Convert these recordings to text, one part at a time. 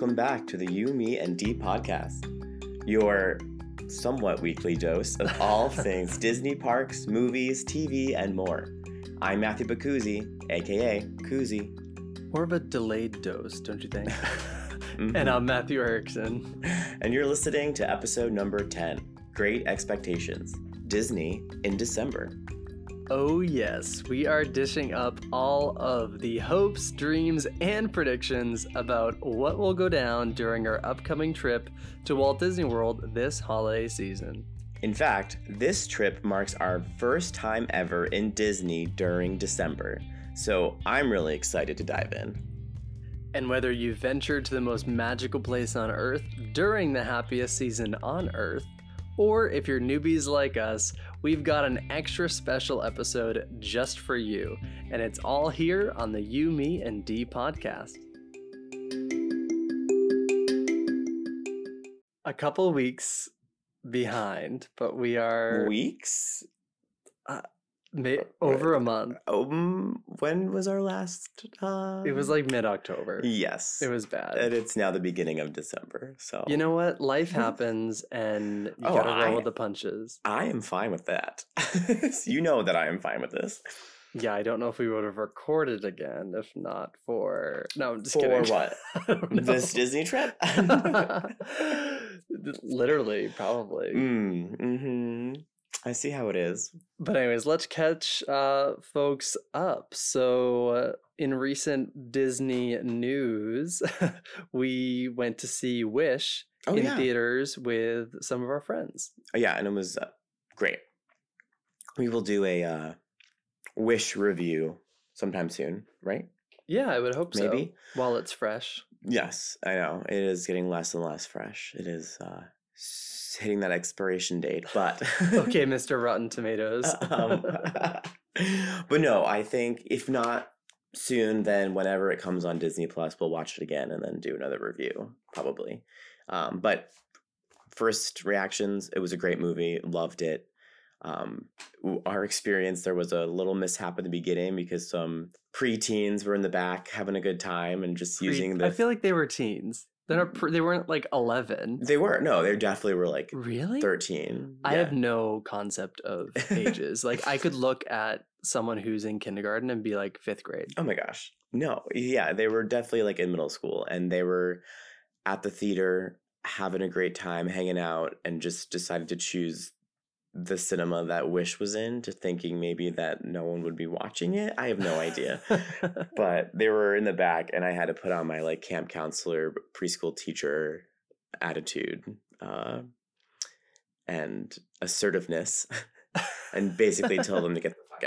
welcome back to the You, Me, and D podcast, your somewhat weekly dose of all things Disney parks, movies, TV, and more. I'm Matthew Bacuzi, aka Koozie. More of a delayed dose, don't you think? Mm-hmm. And I'm Matthew Erickson. And you're listening to episode number 10, Great Expectations, Disney in December. Oh yes, we are dishing up all of the hopes, dreams, and predictions about what will go down during our upcoming trip to Walt Disney World this holiday season. In fact, this trip marks our first time ever in Disney during December, so I'm really excited to dive in. And whether you venture to the most magical place on Earth during the happiest season on Earth, or if you're newbies like us, we've got an extra special episode just for you. And it's all here on the You, Me, and D podcast. A couple weeks behind, but we are... Weeks? Over a month. When was our last? It was like mid-October. Yes. It was bad. And it's now the beginning of December. So you know what? Life happens and you gotta roll with the punches. I am fine with that. You know that I am fine with this. Yeah, I don't know if we would have recorded again if not for... No, I'm just kidding. For what? This Disney trip? Literally, probably. Mm-hmm. I see how it is. But anyways, let's catch folks up. So in recent Disney news, we went to see Wish theaters with some of our friends. Yeah, and it was great. We will do a Wish review sometime soon, right? Yeah, I would hope so. Maybe. While it's fresh. Yes, I know. It is getting less and less fresh. It is... hitting that expiration date, but okay, Mr. Rotten Tomatoes. But no, I think if not soon, then whenever it comes on Disney Plus, we'll watch it again and then do another review, probably. But first reactions, it was a great movie, loved it. Our experience, there was a little mishap at the beginning because some preteens were in the back having a good time and just using the. I feel like they were teens. They weren't like 11. They weren't. No, they definitely were like really 13. Yeah. I have no concept of ages. Like I could look at someone who's in kindergarten and be like fifth grade. Oh my gosh. No. Yeah. They were definitely like in middle school and they were at the theater having a great time hanging out and just decided to choose the cinema that Wish was in to thinking maybe that no one would be watching it. I have no idea. But they were in the back and I had to put on my like camp counselor, preschool teacher attitude and assertiveness and basically tell them to get the fuck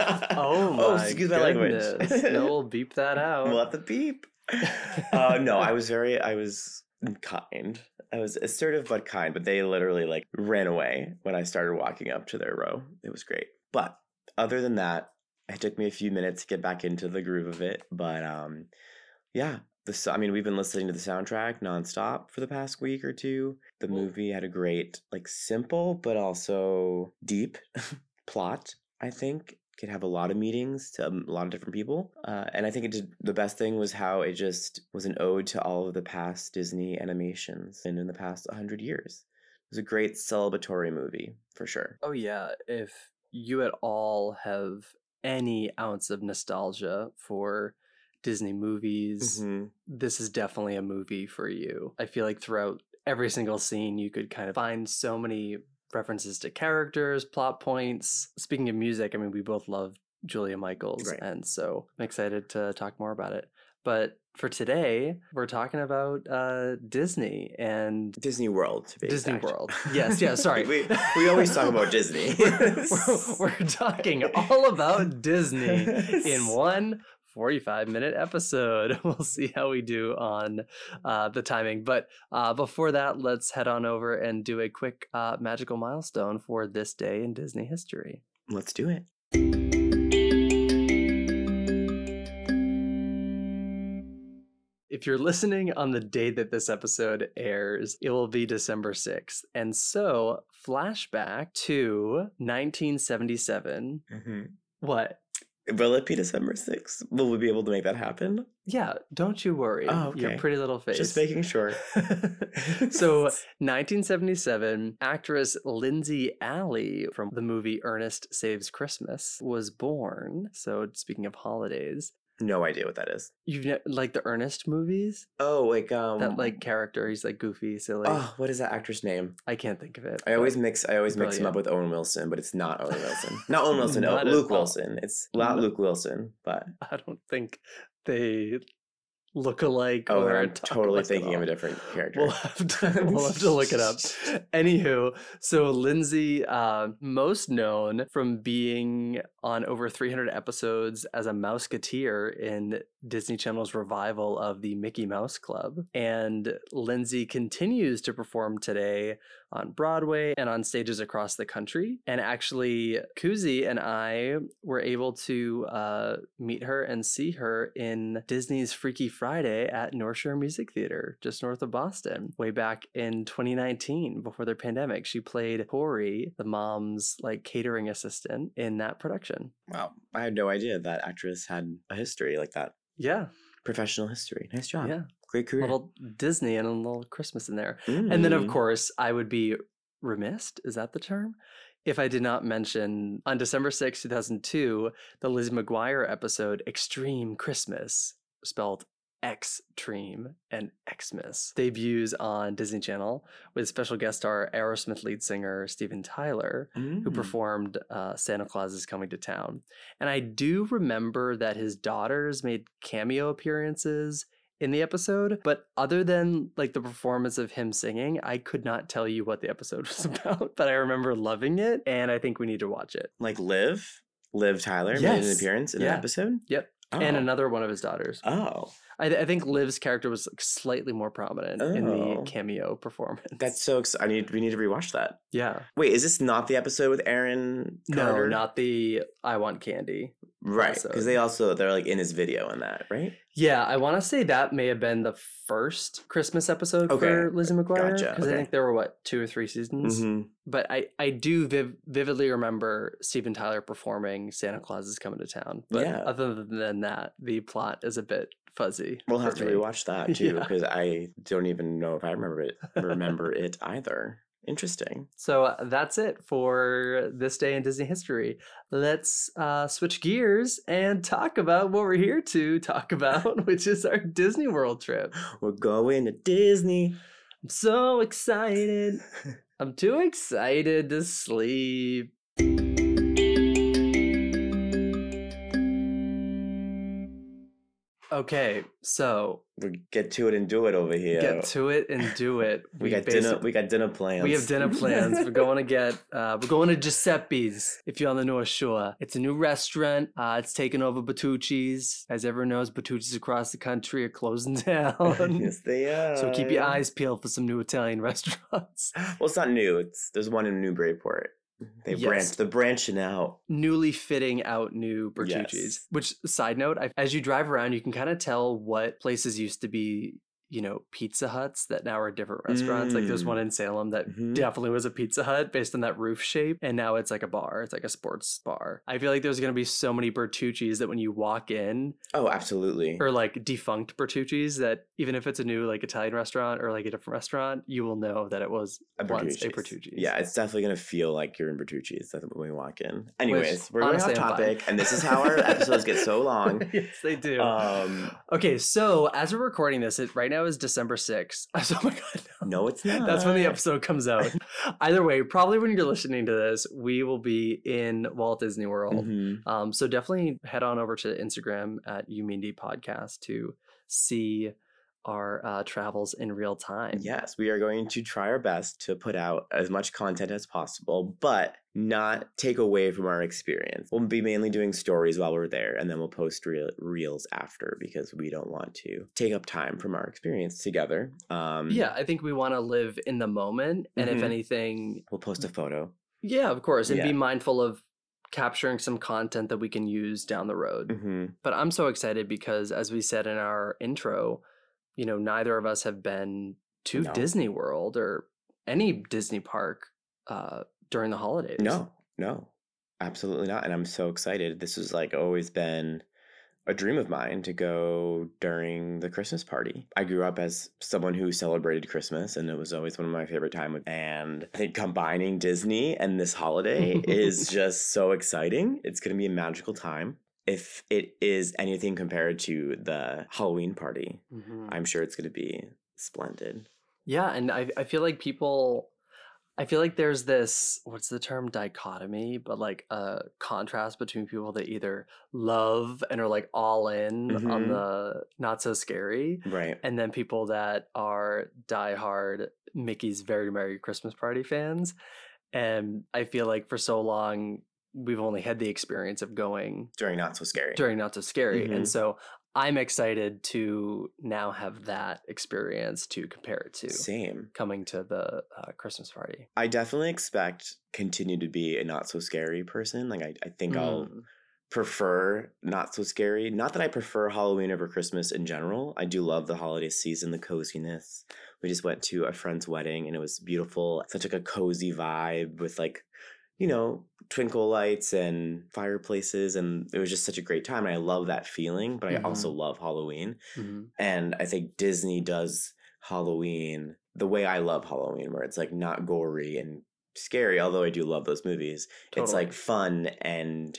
out. Oh my excuse my language. No, we'll beep that out. We'll have to beep. No, I was kind. I was assertive but kind, but they literally like ran away when I started walking up to their row. It was great. But other than that, it took me a few minutes to get back into the groove of it. But we've been listening to the soundtrack nonstop for the past week or two. The movie had a great, like simple, but also deep plot, I think. Could have a lot of meetings to a lot of different people. And I think it did, the best thing was how it just was an ode to all of the past Disney animations and in the past 100 years. It was a great celebratory movie, for sure. Oh, yeah. If you at all have any ounce of nostalgia for Disney movies, mm-hmm. This is definitely a movie for you. I feel like throughout every single scene, you could kind of find so many references to characters, plot points. Speaking of music, I mean, we both love Julia Michaels, right. And so I'm excited to talk more about it. But for today, we're talking about Disney and Disney World. To be Disney exact. World. Yes. Yeah. Sorry. we always talk about Disney. we're talking all about Disney in one 45-minute episode. We'll see how we do on the timing. But before that, let's head on over and do a quick magical milestone for this day in Disney history. Let's do it. If you're listening on the day that this episode airs, it will be December 6th. And so, flashback to 1977. Mm-hmm. What? Will it be December 6th? Will we be able to make that happen? Yeah, don't you worry. Oh, okay. Your pretty little face. Just making sure. So 1977, actress Lindsay Alley from the movie Ernest Saves Christmas was born. So speaking of holidays. No idea what that is. You've like the Ernest movies? Oh, like that like character. He's like goofy, silly. Oh, what is that actor's name? I can't think of it. I always mix him up with Owen Wilson, but it's not Owen Wilson. Not Owen Wilson. No, Luke Wilson. It's not Luke Wilson, but I don't think they look alike. Oh, I'm totally thinking of a different character. We'll have to look it up. Anywho, so Lindsay, most known from being on over 300 episodes as a Mouseketeer in Disney Channel's revival of the Mickey Mouse Club. And Lindsay continues to perform today on Broadway and on stages across the country. And actually, Kuzi and I were able to meet her and see her in Disney's Freaky Friday at North Shore Music Theater, just north of Boston, way back in 2019, before the pandemic. She played Tori, the mom's like catering assistant in that production. Wow. I had no idea that actress had a history like that. Yeah. Professional history. Nice job. Yeah. Great career. A little Disney and a little Christmas in there. Mm. And then, of course, I would be remiss, is that the term? If I did not mention, on December 6, 2002, the Lizzie McGuire episode, Extreme Christmas, spelled X-Treem and Xmas, debuts on Disney Channel with special guest star Aerosmith lead singer Steven Tyler, who performed Santa Claus is Coming to Town. And I do remember that his daughters made cameo appearances in the episode, but other than like the performance of him singing, I could not tell you what the episode was about, but I remember loving it, and I think we need to watch it. Like Liv Tyler made an appearance in an episode? Yep. Oh. And another one of his daughters. Oh. I think Liv's character was like slightly more prominent in the cameo performance. That's so exciting. We need to rewatch that. Yeah. Wait, is this not the episode with Aaron Carter? No, not the I Want Candy. Right. Because they're like in his video on that, right? Yeah. I want to say that may have been the first Christmas episode for Lizzie McGuire. Gotcha. Because I think there were, 2 or 3 seasons? Mm-hmm. But I do vividly remember Steven Tyler performing Santa Claus is Coming to Town. But other than that, the plot is a bit fuzzy. We'll have to rewatch that too, because I don't even know if I remember it either. Interesting. So that's it for this day in Disney history. Let's switch gears and talk about what we're here to talk about, which is our Disney World trip. We're going to Disney. I'm so excited. I'm too excited to sleep. Okay, so we get to it and do it over here. Get to it and do it. We got dinner. We got dinner plans. We have dinner plans. We're going to Giuseppe's. If you're on the North Shore, it's a new restaurant. It's taken over Bertucci's. As everyone knows, Bertucci's across the country are closing down. Yes, they are. So keep your eyes peeled for some new Italian restaurants. Well, it's not new. There's one in Newburyport. They're branching out. Newly fitting out new Bertucci's. Yes. Which, side note, as you drive around, you can kind of tell what places used to be, Pizza Huts that now are different restaurants. Like there's one in Salem that definitely was a Pizza Hut based on that roof shape. And now it's like a bar. It's like a sports bar. I feel like there's going to be so many Bertucci's that when you walk in. Oh, absolutely. Or like defunct Bertucci's that even if it's a new like Italian restaurant or like a different restaurant, you will know that it was once a Bertucci's. Yeah, it's definitely going to feel like you're in Bertucci's when we walk in. Anyways, we're going off topic. And this is how our episodes get so long. Yes, they do. Okay, so as we're recording this, right now is December 6th. Oh my God. No, it's not. That's when the episode comes out. Either way, probably when you're listening to this, we will be in Walt Disney World. Mm-hmm. So definitely head on over to Instagram at You, Me, and D podcast to see our travels in real time. Yes, we are going to try our best to put out as much content as possible, but not take away from our experience. We'll be mainly doing stories while we're there, and then we'll post reels after, because we don't want to take up time from our experience together. I think we want to live in the moment, and if anything, we'll post a photo. Yeah, of course, and be mindful of capturing some content that we can use down the road. But I'm so excited because, as we said in our intro, neither of us have been to Disney World or any Disney park during the holidays. No. Absolutely not. And I'm so excited. This has like always been a dream of mine to go during the Christmas party. I grew up as someone who celebrated Christmas, and it was always one of my favorite times. And I think combining Disney and this holiday is just so exciting. It's going to be a magical time. If it is anything compared to the Halloween party, I'm sure it's going to be splendid. Yeah, and I feel like people... I feel like there's this, what's the term, dichotomy, but like a contrast between people that either love and are like all in on the not so scary. Right. And then people that are diehard Mickey's Very Merry Christmas Party fans. And I feel like for so long, we've only had the experience of going during not so scary. During not so scary. And so I'm excited to now have that experience to compare it to. Same. Coming to the Christmas party. I definitely expect continue to be a not so scary person. Like I think I'll prefer not so scary. Not that I prefer Halloween over Christmas in general. I do love the holiday season, the coziness. We just went to a friend's wedding and it was beautiful. Such like a cozy vibe with like, you know, twinkle lights and fireplaces, and it was just such a great time. And I love that feeling, but I also love Halloween. And I think Disney does Halloween the way I love Halloween, where it's like not gory and scary, although I do love those movies. Totally. It's like fun and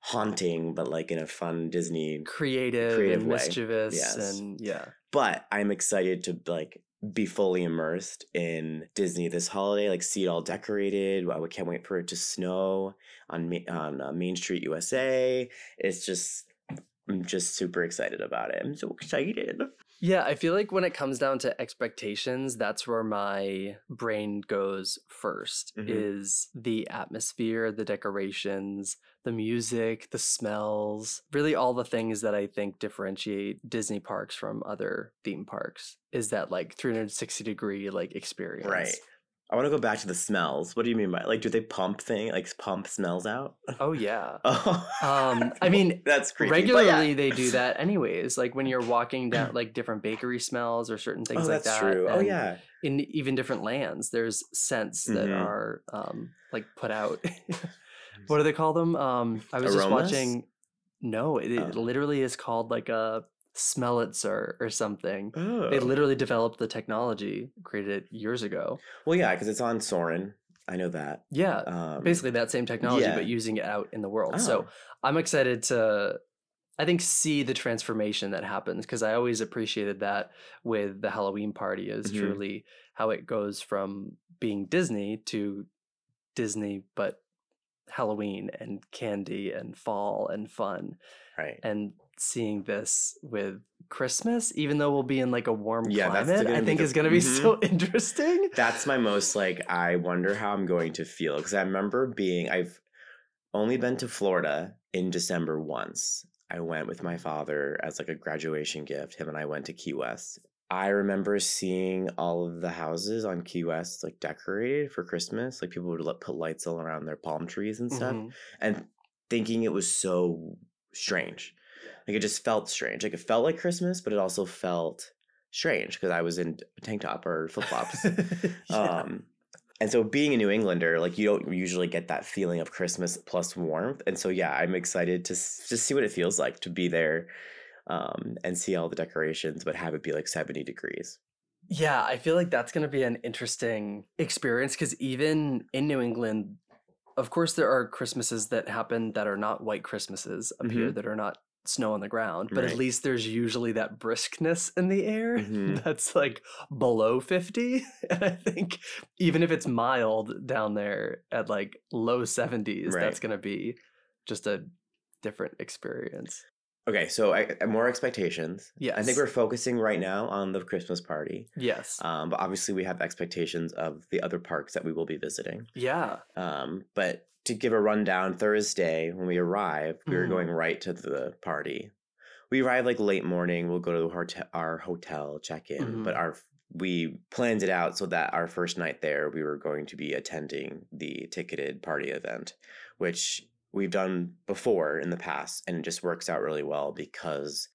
haunting, but like in a fun Disney creative and way. Mischievous. Yes. And yeah, but I'm excited to like be fully immersed in Disney this holiday, like see it all decorated. I can't wait for it to snow on Main Street USA. It's just, I'm just super excited about it. I'm so excited. Yeah, I feel like when it comes down to expectations, that's where my brain goes first, is the atmosphere, the decorations, the music, the smells, really all the things that I think differentiate Disney parks from other theme parks is that like 360-degree like experience. Right. I want to go back to the smells. What do you mean by like, do they pump smells out? Oh yeah. I mean, that's creepy. Regularly yeah. They do that anyways. Like when you're walking down like different bakery smells or certain things like that. Oh, that's true. And oh yeah. In even different lands, there's scents that are like put out. What do they call them? I was aromas? Just watching. No, it literally is called like a Smellitzer or something. Oh. They literally developed the technology, created it years ago. Well, yeah, because it's on Soarin'. I know that. Yeah, basically that same technology, but using it out in the world. Oh. So I'm excited to, I think, see the transformation that happens, because I always appreciated that with the Halloween party is truly how it goes from being Disney to Disney, but Halloween and candy and fall and fun. Right. And seeing this with Christmas, even though we'll be in like a warm climate, I think is going to be so interesting. That's my most like, I wonder how I'm going to feel, because I remember I've only been to Florida in December once. I went with my father as like a graduation gift. Him and I went to Key West. I remember seeing all of the houses on Key West like decorated for Christmas. Like people would put lights all around their palm trees and stuff, and thinking it was so strange. Like it just felt strange. Like it felt like Christmas, but it also felt strange because I was in a tank top or flip flops. And so being a New Englander, like you don't usually get that feeling of Christmas plus warmth. And so, yeah, I'm excited to just see what it feels like to be there and see all the decorations, but have it be like 70 degrees. Yeah, I feel like that's going to be an interesting experience because even in New England, of course, there are Christmases that happen that are not white Christmases up here that are not snow on the ground, but at least there's usually that briskness in the air that's like below 50. And I think even if it's mild down there at like low 70s, that's going to be just a different experience. Okay, so more expectations. Yes. I think we're focusing right now on the Christmas party. Yes. But obviously we have expectations of the other parks that we will be visiting. Yeah. But to give a rundown, Thursday, when we arrived, we were going right to the party. We arrived like late morning. We'll go to our hotel, check in. But we planned it out so that our first night there, we were going to be attending the ticketed party event, which we've done before in the past, and it just works out really well because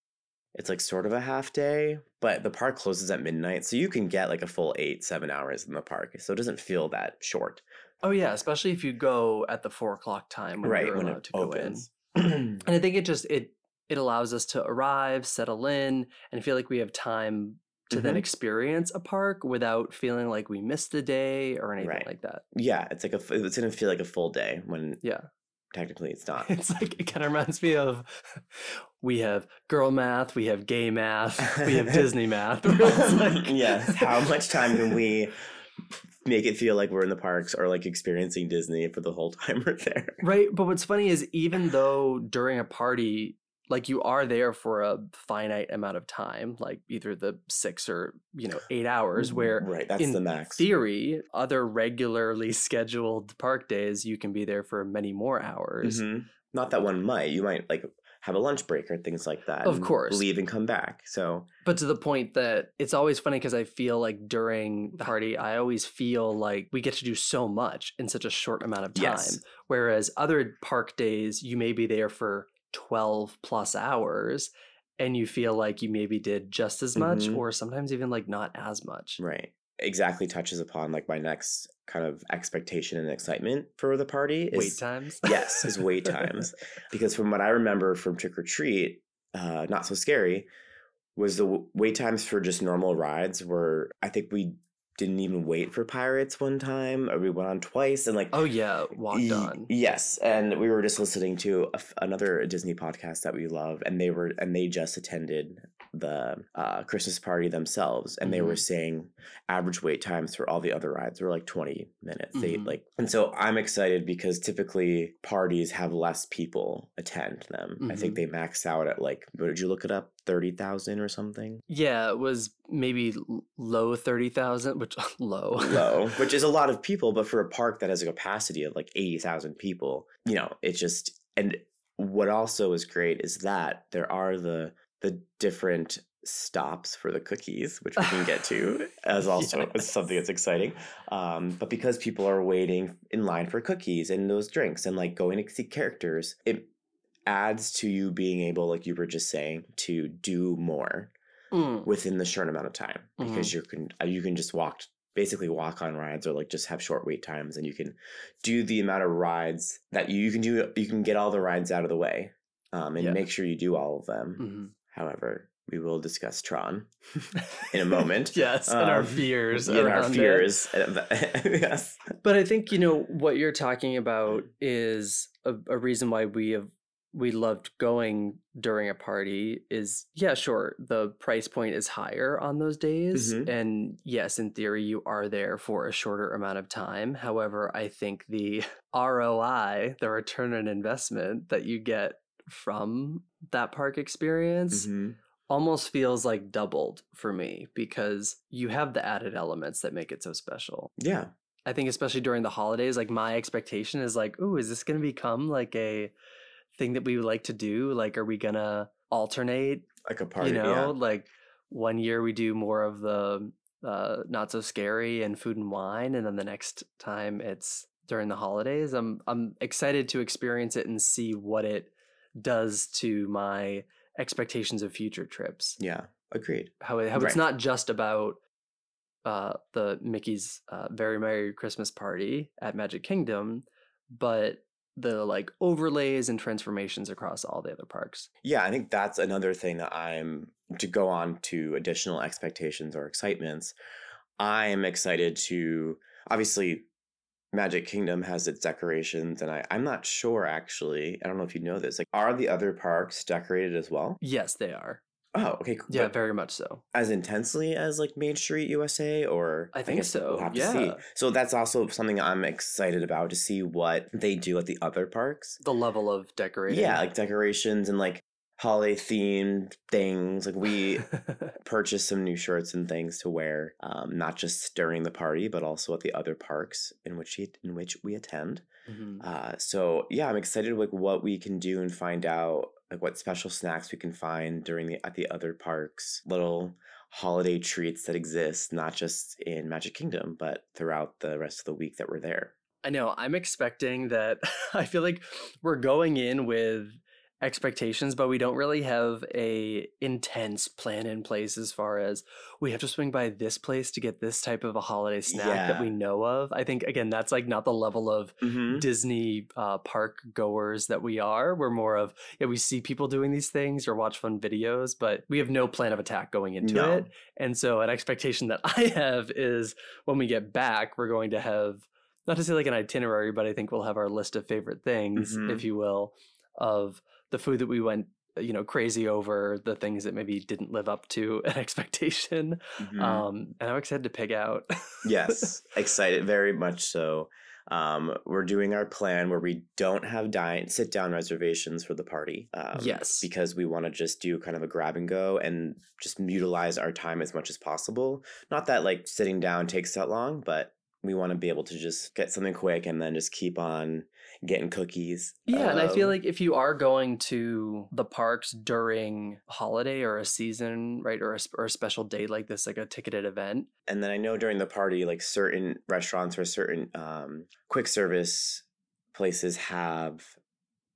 it's like sort of a half day, but the park closes at midnight, so you can get like a full 7 hours in the park, so it doesn't feel that short. Oh yeah, especially if you go at the 4 o'clock time when you're allowed to go in. And I think it just it allows us to arrive, settle in, and feel like we have time to then experience a park without feeling like we missed a day or anything like that. Yeah, it's gonna feel like a full day when technically it's not. It's like, it kind of reminds me of, we have girl math, we have gay math, we have Disney math. Like, yes, how much time can we make it feel like we're in the parks or like experiencing Disney for the whole time we're there? Right. But what's funny is, even though during a party, like, you are there for a finite amount of time, like either the 6 or 8 hours, where that's in the max. Theory, other regularly scheduled park days, you can be there for many more hours. Mm-hmm. Not that one might. You might like have a lunch break or things like that. Of course. Leave and come back. So, but to the point that it's always funny, because I feel like during the party, I always feel like we get to do so much in such a short amount of time. Yes. Whereas other park days, you may be there for 12 plus hours and you feel like you maybe did just as much or sometimes even like not as much. Right. Exactly touches upon like my next kind of expectation and excitement for the party is wait times. Yes, is wait times. Because from what I remember from Trick or Treat, Not So Scary, was the wait times for just normal rides were, I think we didn't even wait for Pirates one time, or we went on twice and like, oh yeah, walked on. Yes. And we were just listening to another Disney podcast that we love, and they just attended the Christmas party themselves, and they were saying average wait times for all the other rides were like 20 minutes. They and so I'm excited, because typically parties have less people attend them. I think they maxed out at like, what did you look it up? 30,000 or something? Yeah, it was maybe low 30,000, which which is a lot of people, but for a park that has a capacity of like 80,000 people, you know, it just, and what also is great is that there are the different stops for the cookies, which we can get to as also something that's exciting. But because people are waiting in line for cookies and those drinks and like going to see characters, it adds to you being able, like you were just saying, to do more within the short amount of time, because you can just walk on rides, or like just have short wait times, and you can do the amount of rides that you can do. You can get all the rides out of the way and make sure you do all of them. However, we will discuss Tron in a moment. Yes, and our fears. And our fears. Yes. But I think, you know, what you're talking about is a reason why we loved going during a party is, yeah, sure, the price point is higher on those days. And yes, in theory, you are there for a shorter amount of time. However, I think the ROI, the return on investment that you get from that park experience almost feels like doubled for me, because you have the added elements that make it so special. Yeah. I think especially during the holidays, like my expectation is like, ooh, is this going to become like a thing that we would like to do? Like, are we gonna alternate, like a party, you know, like one year we do more of the Not So Scary and Food and Wine, and then the next time it's during the holidays? I'm excited to experience it and see what it does to my expectations of future trips. Yeah, agreed. How it's not just about the Mickey's Very Merry Christmas Party at Magic Kingdom, but the like overlays and transformations across all the other parks. Yeah, I think that's another thing that I'm to go on to additional expectations or excitements. I'm excited to, obviously Magic Kingdom has its decorations, and I'm not sure, actually, I don't know if you know this, like, are the other parks decorated as well? Yes, they are. Oh, okay. Cool. Yeah, but very much so. As intensely as like Main Street USA, or I think so. We'll have to see. So that's also something I'm excited about, to see what they do at the other parks. The level of decorating. Yeah, like decorations and like holiday themed things. Like we purchased some new shirts and things to wear, not just during the party, but also at the other parks in which we attend. So yeah, I'm excited like what we can do and find out, like what special snacks we can find at the other parks, little holiday treats that exist, not just in Magic Kingdom, but throughout the rest of the week that we're there. I know, I'm expecting that. I feel like we're going in with expectations, but we don't really have a intense plan in place as far as we have to swing by this place to get this type of a holiday snack that we know of. I think, again, that's like not the level of Disney park goers that we are. We're more of, we see people doing these things or watch fun videos, but we have no plan of attack going into it. And so an expectation that I have is when we get back, we're going to have, not to say like an itinerary, but I think we'll have our list of favorite things, if you will, of the food that we went, crazy over, the things that maybe didn't live up to an expectation. And I'm excited to pig out. Yes, excited, very much so. We're doing our plan where we don't have sit-down reservations for the party. Yes. Because we want to just do kind of a grab-and-go and just utilize our time as much as possible. Not that, sitting down takes that long, but we want to be able to just get something quick and then just keep on getting cookies. Yeah, and I feel like if you are going to the parks during a holiday or a season, right, or a special day like this, like a ticketed event. And then I know during the party, certain restaurants or certain quick service places have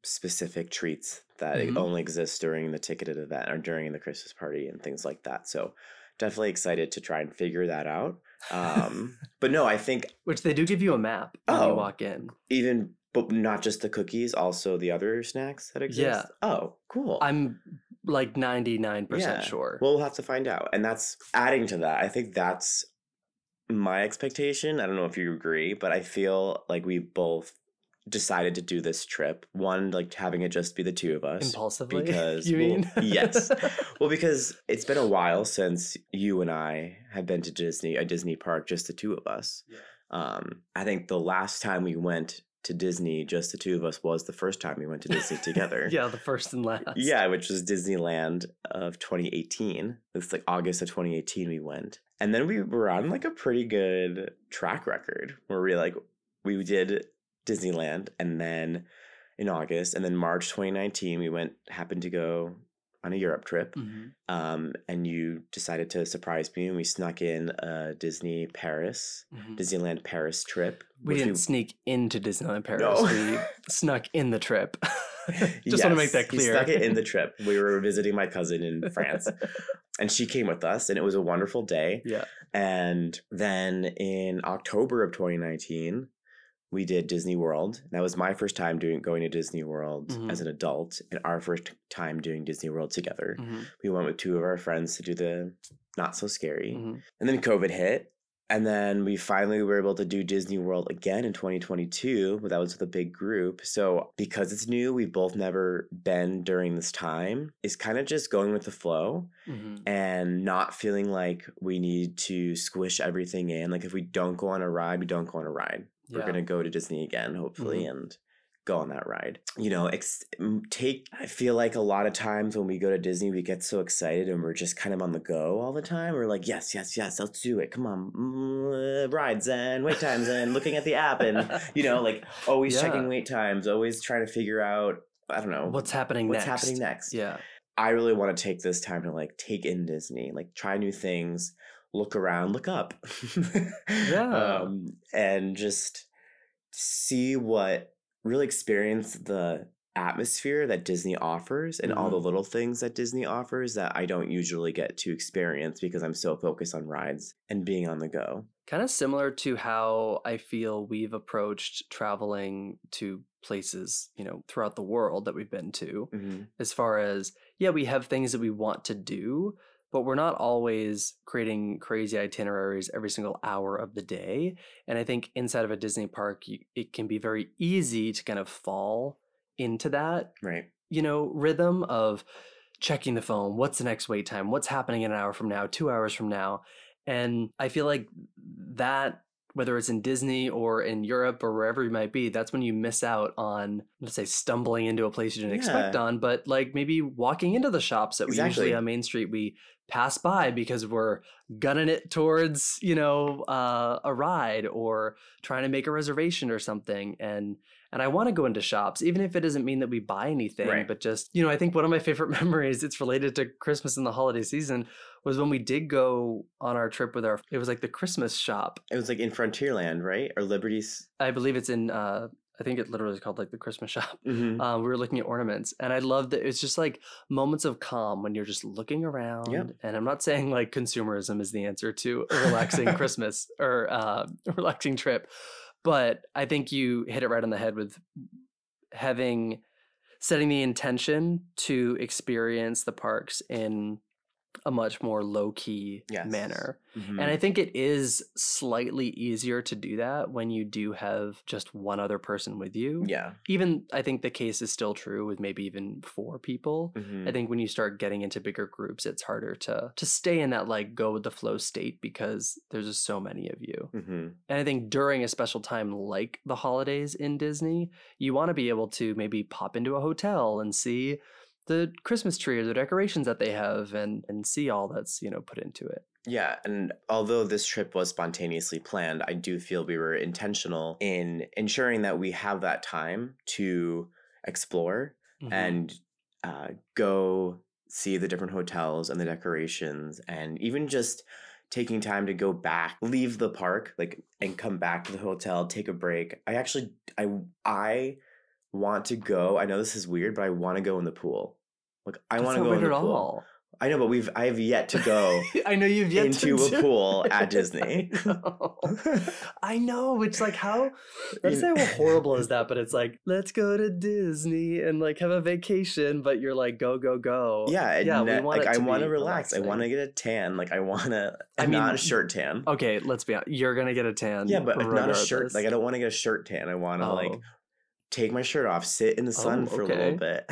specific treats that only exist during the ticketed event or during the Christmas party and things like that. So definitely excited to try and figure that out. But no, I think... Which they do give you a map when you walk in. But not just the cookies, also the other snacks that exist? Yeah. Oh, cool. I'm 99% sure. Well, we'll have to find out. And that's adding to that. I think that's my expectation. I don't know if you agree, but I feel like we both decided to do this trip. One, having it just be the two of us. Impulsively? Because mean? Yes. Well, because it's been a while since you and I have been to a Disney park, just the two of us. Yeah. I think the last time we went to Disney, just the two of us, was the first time we went to Disney together. Yeah, the first and last. Yeah, which was Disneyland of 2018. It's August of 2018 we went. And then we were on a pretty good track record where we did Disneyland, and then in August, and then March 2019 we happened to go on a Europe trip, and you decided to surprise me, and we snuck in a Disneyland Paris trip. We didn't sneak into Disneyland Paris. No. We snuck in the trip. Just want to make that clear. We snuck it in the trip. We were visiting my cousin in France, and she came with us, and it was a wonderful day. Yeah. And then in October of 2019. We did Disney World. That was my first time going to Disney World as an adult, and our first time doing Disney World together. We went with two of our friends to do the Not So Scary. And then COVID hit. And then we finally were able to do Disney World again in 2022, but that was with a big group. So because it's new, we've both never been during this time. It's kind of just going with the flow and not feeling like we need to squish everything in. If we don't go on a ride, we don't go on a ride. We're going to go to Disney again, hopefully, and go on that ride. I feel like a lot of times when we go to Disney, we get so excited and we're just kind of on the go all the time. We're like, yes, yes, yes, let's do it. Come on. Rides and wait times and looking at the app and, always checking wait times, always trying to figure out, I don't know. What's happening next? Yeah. I really want to take this time to take in Disney, try new things. Look around, look up, and just see really experience the atmosphere that Disney offers and all the little things that Disney offers that I don't usually get to experience because I'm so focused on rides and being on the go. Kind of similar to how I feel we've approached traveling to places, throughout the world that we've been to, as far as, we have things that we want to do, but we're not always creating crazy itineraries every single hour of the day. And I think inside of a Disney park, it can be very easy to kind of fall into that, right? Rhythm of checking the phone. What's the next wait time? What's happening in an hour from now, 2 hours from now? And I feel like that, whether it's in Disney or in Europe or wherever you might be, that's when you miss out on, let's say, stumbling into a place you didn't expect on, but maybe walking into the shops that we usually on Main Street, we pass by because we're gunning it towards, a ride or trying to make a reservation or something. And I want to go into shops, even if it doesn't mean that we buy anything, but just, I think one of my favorite memories, it's related to Christmas and the holiday season, was when we did go on our trip with it was the Christmas shop. It was in Frontierland, right? Or Liberty's. I believe it's in I think it literally is called like the Christmas shop. Mm-hmm. We were looking at ornaments, and I love that it's just like moments of calm when you're just looking around. Yep. And I'm not saying like consumerism is the answer to a relaxing Christmas or a relaxing trip, but I think you hit it right on the head with setting the intention to experience the parks in a much more low-key manner. Mm-hmm. And I think it is slightly easier to do that when you do have just one other person with you. Yeah. Even I think the case is still true with maybe even four people. Mm-hmm. I think when you start getting into bigger groups, it's harder to stay in that like go with the flow state because there's just so many of you. Mm-hmm. And I think during a special time like the holidays in Disney, you want to be able to maybe pop into a hotel and see the Christmas tree or the decorations that they have and see all that's, you know, put into it. Yeah. And although this trip was spontaneously planned, I do feel we were intentional in ensuring that we have that time to explore and go see the different hotels and the decorations, and even just taking time to go back, leave the park, like, and come back to the hotel, take a break. I want to go. I know this is weird, but I want to go in the pool. Like, I want to go in the pool. All. I know, but I have yet to go. I know you've yet into a pool at Disney. I know. It's like how. Let's say how horrible is that? But it's like, let's go to Disney and like have a vacation. But you're like, go, go, go. Yeah, yeah. I want to relax. I want to get a tan. Like, I want to. Not a shirt tan. Okay, let's be honest. You're gonna get a tan. Yeah, but not a shirt. Like, I don't want to get a shirt tan. I want to take my shirt off, sit in the sun for a little bit,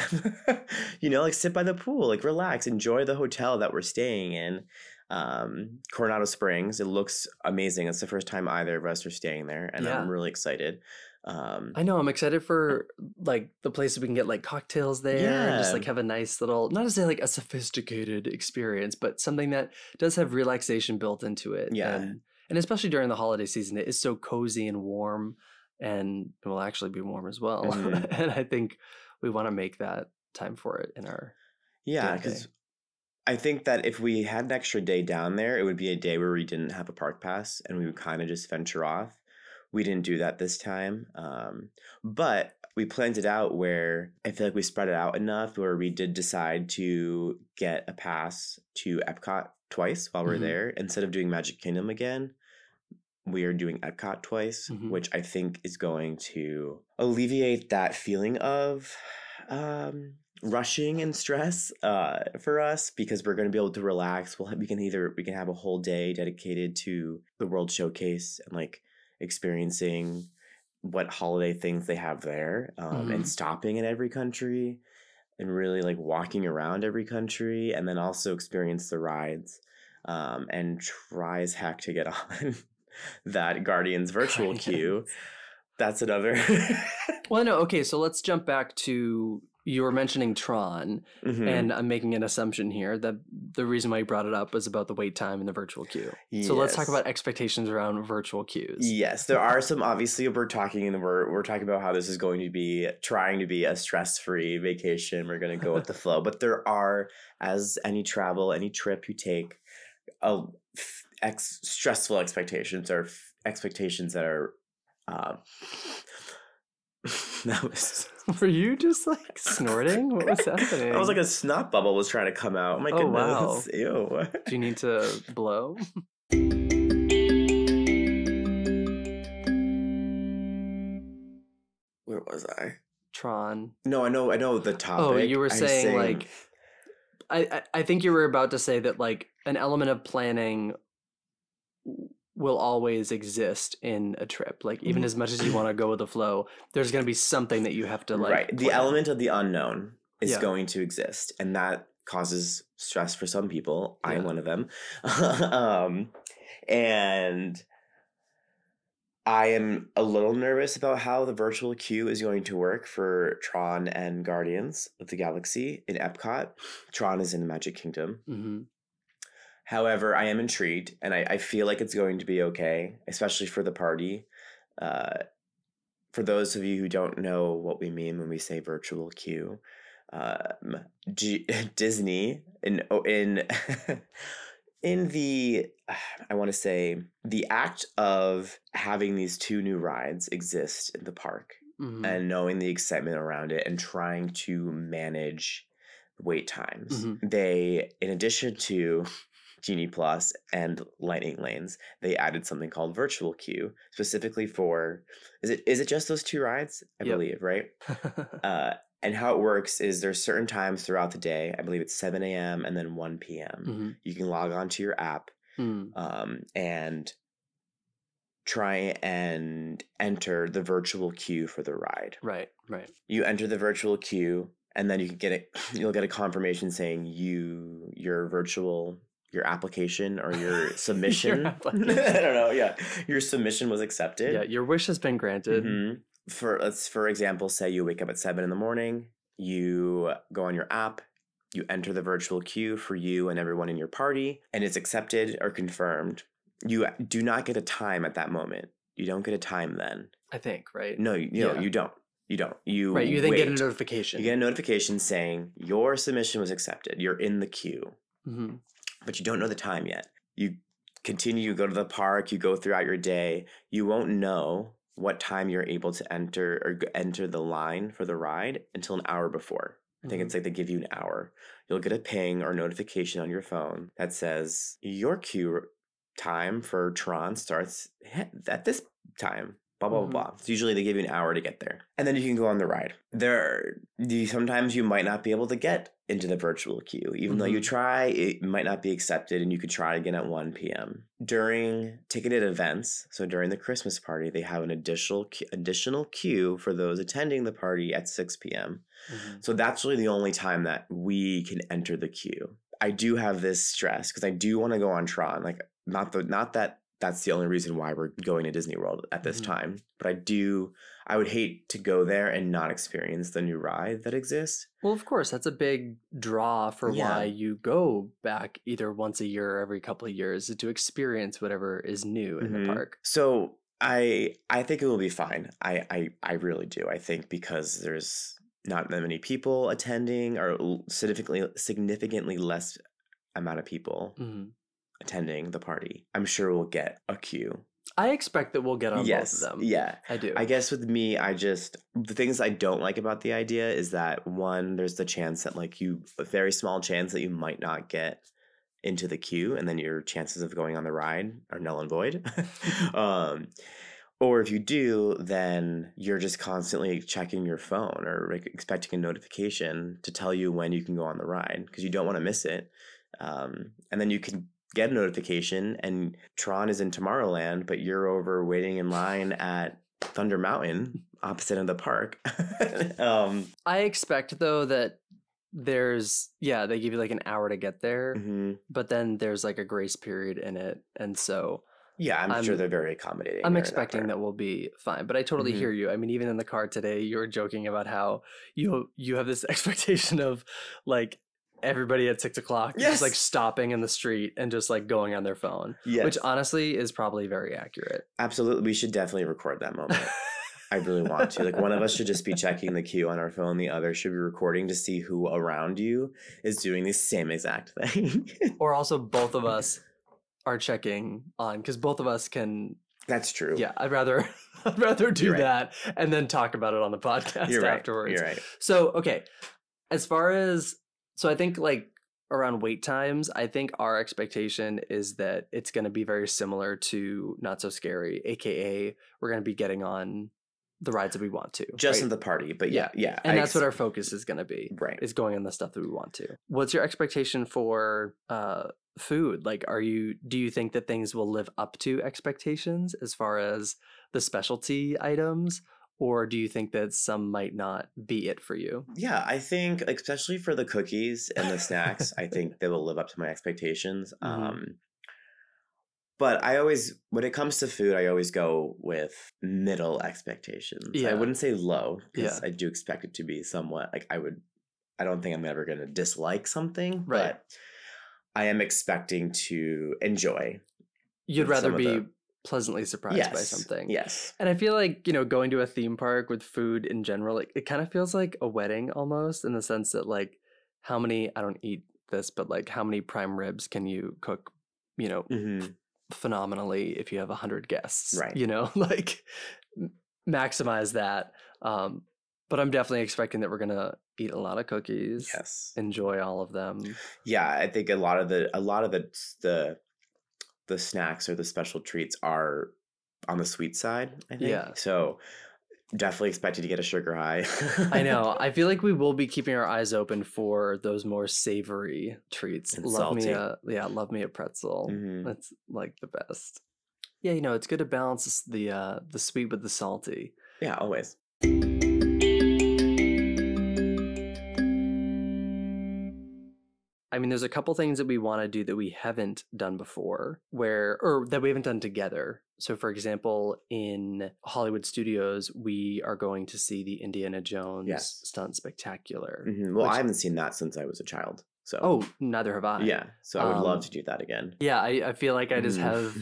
you know, like sit by the pool, like relax, enjoy the hotel that we're staying in, Coronado Springs. It looks amazing. It's the first time either of us are staying there, and I'm really excited. I know I'm excited for like the places we can get like cocktails there and just like have a nice little, not to say like a sophisticated experience, but something that does have relaxation built into it. Yeah, and especially during the holiday season, it is so cozy and warm. And it will actually be warm as well. Mm-hmm. And I think we want to make that time for it in our day-to-day. Because I think that if we had an extra day down there, it would be a day where we didn't have a park pass and we would kind of just venture off. We didn't do that this time. But we planned it out where I feel like we spread it out enough where we did decide to get a pass to Epcot twice while we're there. Instead of doing Magic Kingdom again, we are doing Epcot twice, which I think is going to alleviate that feeling of rushing and stress for us, because we're going to be able to relax. We can have a whole day dedicated to the World Showcase and like experiencing what holiday things they have there, and stopping in every country and really like walking around every country, and then also experience the rides and try as heck to get on that Guardians virtual queue. That's another. Well, no. Okay. So let's jump back to, you were mentioning Tron, and I'm making an assumption here that the reason why you brought it up was about the wait time in the virtual queue. Yes. So let's talk about expectations around virtual queues. Yes. There are some, obviously we're talking about how this is going to be trying to be a stress-free vacation. We're going to go with the flow, but there are, as any trip you take, stressful expectations or expectations that are were you just like snorting? What was happening? I was like, a snot bubble was trying to come out. Oh my goodness. Wow. Ew. Do you need to blow? Where was I? Tron. No, I know the topic. Oh, you were saying like I think you were about to say that like an element of planning will always exist in a trip. Like, even as much as you want to go with the flow, there's going to be something that you have to like. Right. The element of the unknown is going to exist. And that causes stress for some people. Yeah. I'm one of them. And I am a little nervous about how the virtual queue is going to work for Tron and Guardians of the Galaxy in Epcot. Tron is in the Magic Kingdom. Mm-hmm. However, I am intrigued, and I feel like it's going to be okay, especially for the party. For those of you who don't know what we mean when we say virtual queue, Disney in the, I want to say, the act of having these two new rides exist in the park mm-hmm. and knowing the excitement around it and trying to manage wait times. Mm-hmm. They, in addition to Genie Plus and Lightning Lanes, they added something called Virtual Queue, specifically for, is it just those two rides? I believe, right? And how it works is there's certain times throughout the day. I believe it's 7 a.m. and then 1 p.m. Mm-hmm. You can log on to your app and try and enter the virtual queue for the ride. Right. You enter the virtual queue and then you can get you'll get a confirmation saying your application or your submission. I don't know. Yeah. Your submission was accepted. Yeah. Your wish has been granted. Mm-hmm. For example, say you wake up at 7 in the morning, you go on your app, you enter the virtual queue for you and everyone in your party, and it's accepted or confirmed. You do not get a time at that moment. You don't get a time then. I think, right? No, you don't. You don't. You then wait. Get a notification. You get a notification saying your submission was accepted. You're in the queue. Mm-hmm. But you don't know the time yet. You continue, you go to the park, you go throughout your day. You won't know what time you're able to enter the line for the ride until an hour before. I think it's like they give you an hour. You'll get a ping or notification on your phone that says your queue time for Tron starts at this time, blah, blah, blah, blah. So usually they give you an hour to get there. And then you can go on the ride. Sometimes you might not be able to get into the virtual queue. Even though you try, it might not be accepted, and you could try again at 1 p.m. During ticketed events, so during the Christmas party, they have an additional queue for those attending the party at 6 p.m. Mm-hmm. So that's really the only time that we can enter the queue. I do have this stress because I do want to go on Tron. Like, that's the only reason why we're going to Disney World at this time. But I would hate to go there and not experience the new ride that exists. Well, of course, that's a big draw for why you go back either once a year or every couple of years to experience whatever is new in the park. So I think it will be fine. I really do. I think because there's not that many people attending, or significantly less amount of people attending the party, I'm sure we'll get a queue. I expect that we'll get on both of them. Yeah, I do. I guess with me, the things I don't like about the idea is that, one, there's the chance that a very small chance that you might not get into the queue, and then your chances of going on the ride are null and void. Or if you do, then you're just constantly checking your phone or expecting a notification to tell you when you can go on the ride because you don't want to miss it. And then you can get a notification and Tron is in Tomorrowland, but you're over waiting in line at Thunder Mountain, opposite end of the park. I expect, though, that they give you like an hour to get there, but then there's like a grace period in it. And so... yeah, I'm sure they're very accommodating. I'm expecting that we'll be fine, but I totally hear you. I mean, even in the car today, you were joking about how you have this expectation of like everybody at 6 o'clock just like stopping in the street and just like going on their phone, which honestly is probably very accurate. Absolutely. We should definitely record that moment. I really want to. Like, one of us should just be checking the queue on our phone. The other should be recording to see who around you is doing the same exact thing. Or also both of us are checking on, because both of us can. That's true. Yeah, I'd rather do that and then talk about it on the podcast afterwards. You're right. So okay, I think like around wait times, I think our expectation is that it's going to be very similar to Not So Scary, aka we're going to be getting on the rides that we want to, just in the party. But yeah, and that's what our focus is going to be. Right, is going on the stuff that we want to. What's your expectation for food? Like, do you think that things will live up to expectations as far as the specialty items, or do you think that some might not be it for you? Yeah, I think especially for the cookies and the snacks, I think they will live up to my expectations. But when it comes to food, I always go with middle expectations. I wouldn't say low, because I do expect it to be somewhat like I don't think I'm ever going to dislike something, right? But I am expecting to enjoy. You'd rather be pleasantly surprised by something. Yes. And I feel like, going to a theme park with food in general, it kind of feels like a wedding almost, in the sense that like I don't eat this, but like how many prime ribs can you cook, phenomenally if you have 100 guests, right? Maximize that. But I'm definitely expecting that we're going to eat a lot of cookies. Yes. Enjoy all of them. Yeah, I think a lot of the snacks or the special treats are on the sweet side, I think. Yeah. So definitely expected to get a sugar high. I know. I feel like we will be keeping our eyes open for those more savory treats. And love me a pretzel. Mm-hmm. That's like the best. Yeah, you know, it's good to balance the sweet with the salty. Yeah, always. I mean, there's a couple things that we want to do that we haven't done before, or that we haven't done together. So, for example, in Hollywood Studios, we are going to see the Indiana Jones Stunt Spectacular. Mm-hmm. Well, I haven't seen that since I was a child. So, neither have I. Yeah, so I would love to do that again. Yeah, I feel like I just have.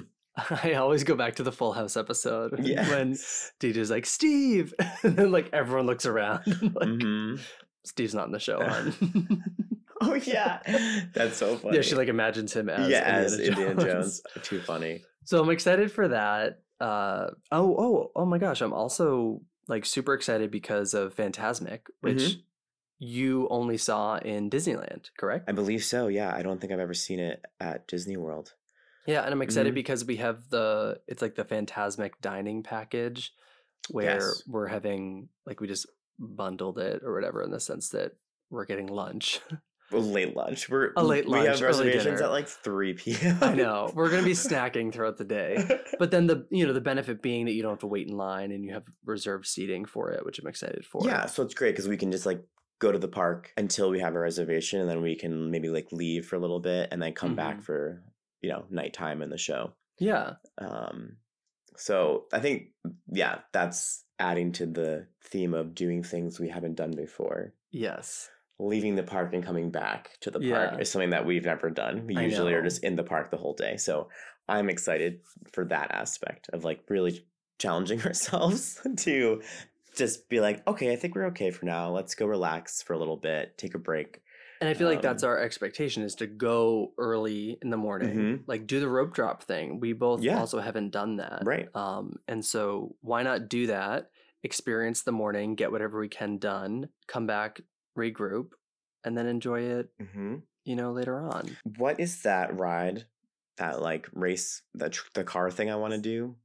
I always go back to the Full House episode when DJ's like, Steve, and then like everyone looks around, like Steve's not in the show. Oh yeah, that's so funny. Yeah, she like imagines him as Indiana Jones. Too funny. So I'm excited for that. Oh my gosh, I'm also like super excited because of Fantasmic, which you only saw in Disneyland, correct? I believe so. Yeah, I don't think I've ever seen it at Disney World. Yeah, and I'm excited because we have it's like the Fantasmic dining package, where we're having we just bundled it or whatever, in the sense that we're getting lunch. Late lunch. We have reservations at like 3 p.m. I know. We're going to be snacking throughout the day. But then the benefit being that you don't have to wait in line and you have reserved seating for it, which I'm excited for. Yeah. So it's great because we can just like go to the park until we have a reservation, and then we can maybe like leave for a little bit and then come back for, nighttime in the show. Yeah. So I think, that's adding to the theme of doing things we haven't done before. Yes. Leaving the park and coming back to the park is something that we've never done. We usually are just in the park the whole day. So I'm excited for that aspect of like really challenging ourselves to just be like, okay, I think we're okay for now. Let's go relax for a little bit, take a break. And I feel like that's our expectation, is to go early in the morning, like do the rope drop thing. We both also haven't done that. Right. And so why not do that? Experience the morning, get whatever we can done, come back, regroup, and then enjoy it later on. What is that ride, that like race, the car thing I want to do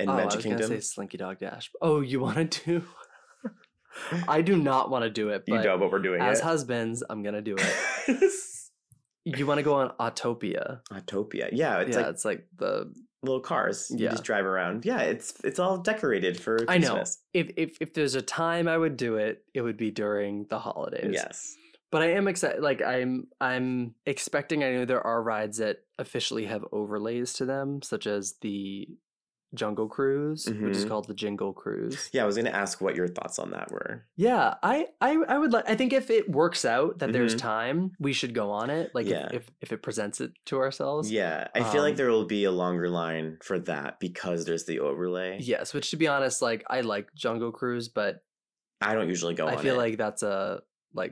in Magic Kingdom? I was gonna say Slinky Dog Dash. Oh, you want to do? I do not want to do it, but you know what, we're doing as husbands, I'm gonna do it. You want to go on Autopia? It's like the little cars. You just drive around. Yeah, it's all decorated for Christmas. I know. If there's a time I would do it, it would be during the holidays. Yes. But I am excited. Like I'm expecting. I know there are rides that officially have overlays to them, such as the Jungle Cruise, which is called the Jingle Cruise. Yeah, I was going to ask what your thoughts on that were. Yeah, I would like. I think if it works out that there's time, we should go on it. Like if it presents it to ourselves. Yeah, I feel like there will be a longer line for that because there's the overlay. Yes, which to be honest, like I like Jungle Cruise, but I don't usually go on it. I feel like that's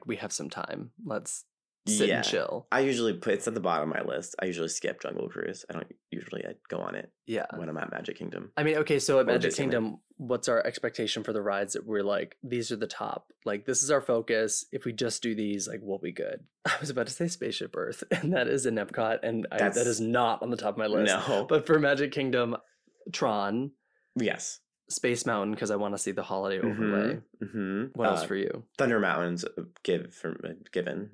we have some time. Let's sit and chill. I usually put it's at the bottom of my list. I usually skip Jungle Cruise. I don't usually go on it. Yeah. When I'm at Magic Kingdom. I mean, okay, so at Magic Kingdom, what's our expectation for the rides that we're like, these are the top. Like, this is our focus. If we just do these, like, we'll be good. I was about to say Spaceship Earth, and that is in Epcot, and that is not on the top of my list. No. But for Magic Kingdom, Tron. Yes. Space Mountain, because I want to see the holiday overlay. What else for you? Thunder Mountain's given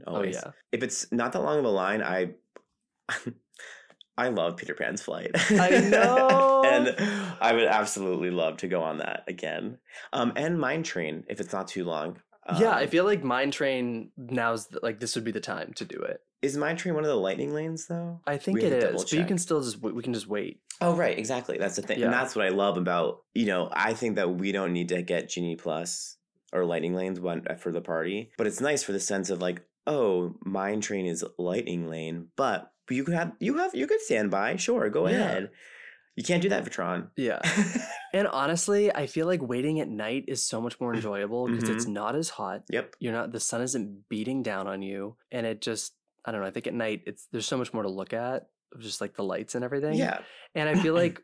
always. Oh, yeah. If it's not that long of a line, I love Peter Pan's Flight. I know. And I would absolutely love to go on that again. And Mine Train, if it's not too long. Yeah, I feel like Mine Train now's this would be the time to do it. Is Mine Train one of the lightning lanes, though? I think it is, but you can still we can just wait. Oh, right. Exactly. That's the thing. Yeah. And that's what I love about, I think that we don't need to get Genie Plus or lightning lanes for the party, but it's nice for the sense of like, oh, Mine Train is lightning lane, but you could stand by. Sure. Go ahead. You can't do that for Tron. Yeah. And honestly, I feel like waiting at night is so much more enjoyable because it's not as hot. Yep. The sun isn't beating down on you, and it just, I don't know. I think at night there's so much more to look at, just like the lights and everything. Yeah. And I feel like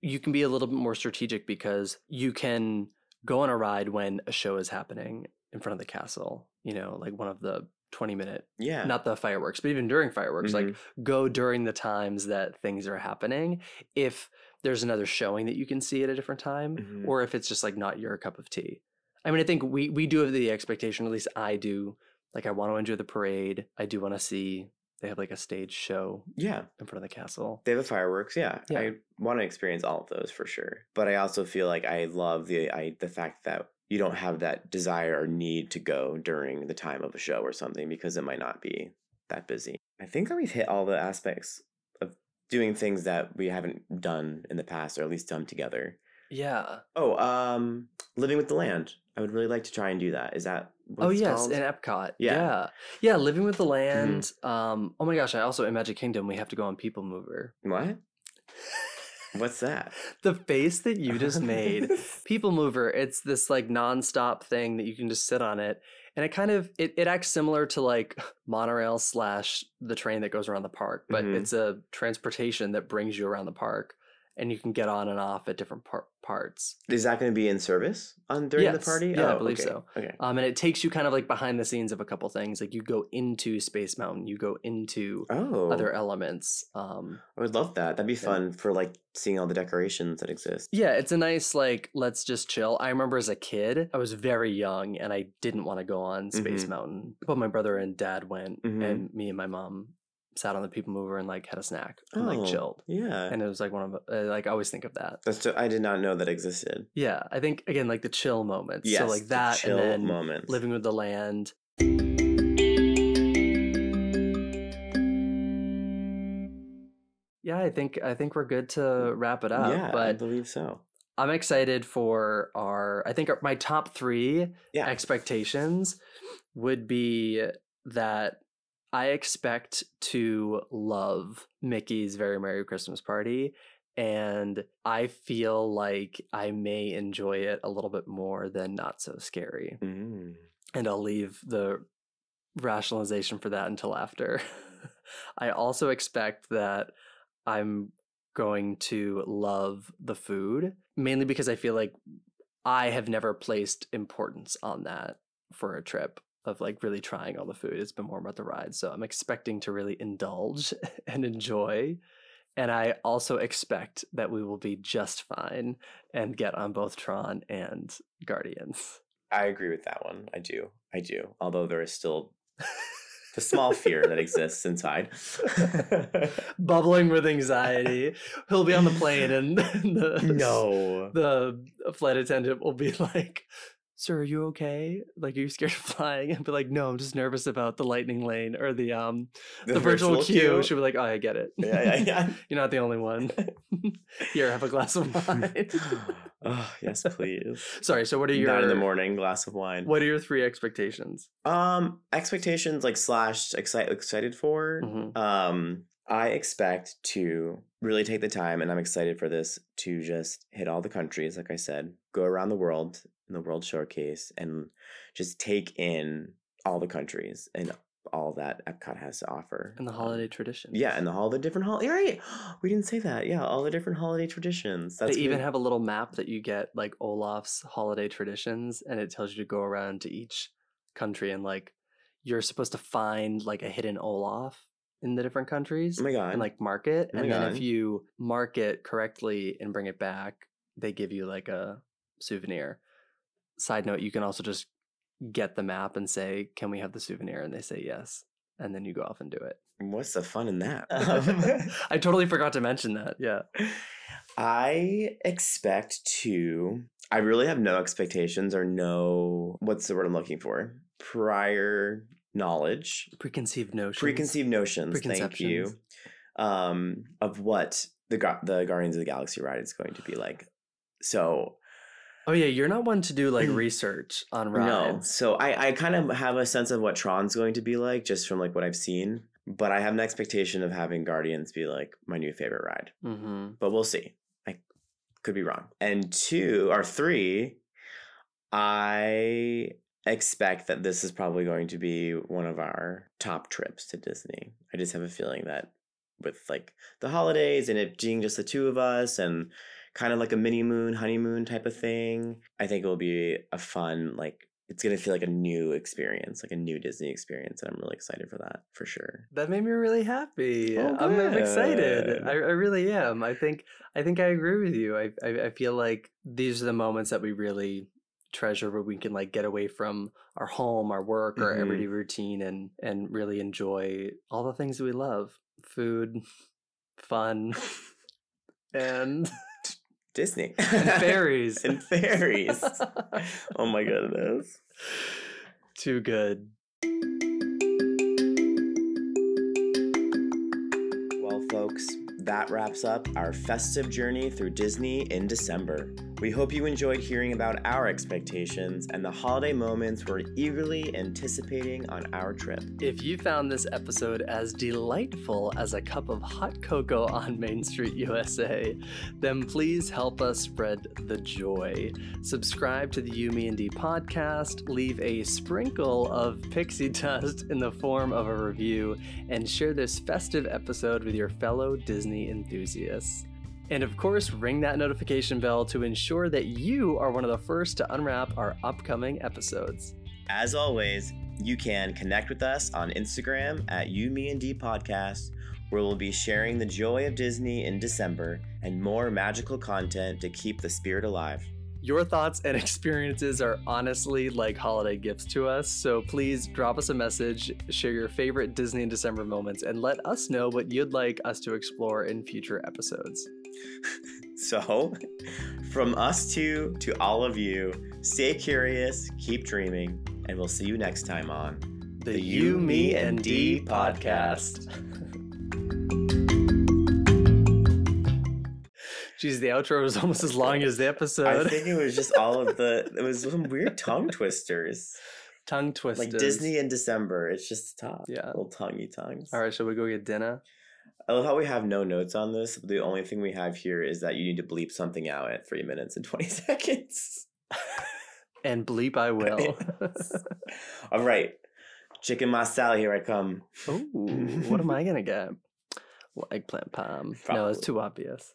you can be a little bit more strategic because you can go on a ride when a show is happening in front of the castle, you know, like one of the 20-minute, yeah, not the fireworks, but even during fireworks, mm-hmm. like go during the times that things are happening. If there's another showing that you can see at a different time, mm-hmm. or if it's just like not your cup of tea. I mean, I think we do have the expectation, or at least I do, like I want to enjoy the parade. I do want to see, they have like a stage show, yeah, in front of the castle. They have the fireworks, yeah. yeah. I want to experience all of those for sure. But I also feel like I love the fact that you don't have that desire or need to go during the time of a show or something, because it might not be that busy. I think that we've hit all the aspects of doing things that we haven't done in the past, or at least done together. Yeah. Oh, Living with the Land. I would really like to try and do that. Is that what it's called? Oh, yes, in Epcot. Yeah, Living with the Land. Mm-hmm. Oh my gosh, I also, in Magic Kingdom, we have to go on People Mover. What? What's that? The face that you just made. People Mover, it's this like nonstop thing that you can just sit on it. And it kind of, it acts similar to like monorail / the train that goes around the park. But mm-hmm. it's a transportation that brings you around the park. And you can get on and off at different parts. Is that going to be in service during the party? Yeah, I believe so. Okay. And it takes you kind of like behind the scenes of a couple things. Like you go into Space Mountain, you go into other elements. I would love that. That'd be fun for like seeing all the decorations that exist. Yeah, it's a nice like, let's just chill. I remember as a kid, I was very young and I didn't want to go on Space mm-hmm. Mountain. But my brother and dad went mm-hmm. and me and my mom sat on the People Mover and like had a snack and like chilled. Yeah. And it was like one of like I always think of that. I did not know that existed. Yeah. I think again like the chill moments. Yes, so like that chill and then moments. Living with the Land. Yeah, I think we're good to wrap it up. Yeah, but I believe so. I'm excited for my top 3 expectations would be that I expect to love Mickey's Very Merry Christmas Party, and I feel like I may enjoy it a little bit more than Not So Scary. Mm. And I'll leave the rationalization for that until after. I also expect that I'm going to love the food, mainly because I feel like I have never placed importance on that for a trip. Of like really trying all the food. It's been more about the ride. So I'm expecting to really indulge and enjoy. And I also expect that we will be just fine and get on both Tron and Guardians. I agree with that one. I do. Although there is still the small fear that exists inside. Bubbling with anxiety. He'll be on the plane and the flight attendant will be like, "Sir, are you okay? Like, are you scared of flying?" And be like, "No, I'm just nervous about the lightning lane or the virtual queue." She'll be like, "Oh, I get it. Yeah. You're not the only one. Here, have a glass of wine." Oh, yes, please. Sorry. So, what are your not in the morning glass of wine? What are your 3 expectations? Expectations like / excited for. Mm-hmm. I expect to really take the time, and I'm excited for this, to just hit all the countries, like I said, go around the world in the World Showcase, and just take in all the countries and all that Epcot has to offer. And the holiday traditions. Yeah, and all the different holiday. Right, we didn't say that. Yeah, all the different holiday traditions. They even have a little map that you get, like Olaf's holiday traditions, and it tells you to go around to each country, and like you're supposed to find like a hidden Olaf in the different countries. Oh my God. And like mark it. Oh, and then if you mark it correctly and bring it back, they give you like a souvenir. Side note, you can also just get the map and say, "Can we have the souvenir?" And they say yes. And then you go off and do it. What's the fun in that? I totally forgot to mention that. Yeah. I really have no expectations or no, what's the word I'm looking for? Prior knowledge. Preconceived notions. Thank you. Of what the Guardians of the Galaxy ride is going to be like. So. Oh yeah, you're not one to do like research on rides. No, so I kind of have a sense of what Tron's going to be like just from like what I've seen, but I have an expectation of having Guardians be like my new favorite ride. Mm-hmm. But we'll see. I could be wrong. And 3, I expect that this is probably going to be one of our top trips to Disney. I just have a feeling that with like the holidays and it being just the 2 of us and kind of like a mini moon, honeymoon type of thing. I think it will be a fun, like, it's going to feel like a new experience, like a new Disney experience. And I'm really excited for that, for sure. That made me really happy. Oh, I'm excited. I really am. I think I agree with you. I feel like these are the moments that we really treasure, where we can like get away from our home, our work, our everyday routine, and really enjoy all the things that we love. Food, fun, and... Disney. And fairies. And fairies. Oh my goodness. Too good. Well, folks, that wraps up our festive journey through Disney in December. We hope you enjoyed hearing about our expectations and the holiday moments we're eagerly anticipating on our trip. If you found this episode as delightful as a cup of hot cocoa on Main Street USA, then please help us spread the joy. Subscribe to the You, Me, and D podcast, leave a sprinkle of pixie dust in the form of a review, and share this festive episode with your fellow Disney enthusiasts. And of course, ring that notification bell to ensure that you are one of the first to unwrap our upcoming episodes. As always, you can connect with us on Instagram at You, Me, and D Podcast, where we'll be sharing the joy of Disney in December and more magical content to keep the spirit alive. Your thoughts and experiences are honestly like holiday gifts to us, so please drop us a message, share your favorite Disney in December moments, and let us know what you'd like us to explore in future episodes. So, from us two to all of you, stay curious, keep dreaming, and we'll see you next time on the You, Me, and D podcast. Jeez, the outro was almost as long as the episode. I think it was just all of the, it was some weird tongue twisters. Tongue twisters. Like Disney in December. It's just tough. Yeah. Little tonguey tongues. All right, shall we go get dinner? I love how we have no notes on this. But the only thing we have here is that you need to bleep something out at 3 minutes and 20 seconds. And bleep I will. All right. Chicken masala, here I come. Ooh, what am I going to get? Well, eggplant palm. Probably. No, it's too obvious.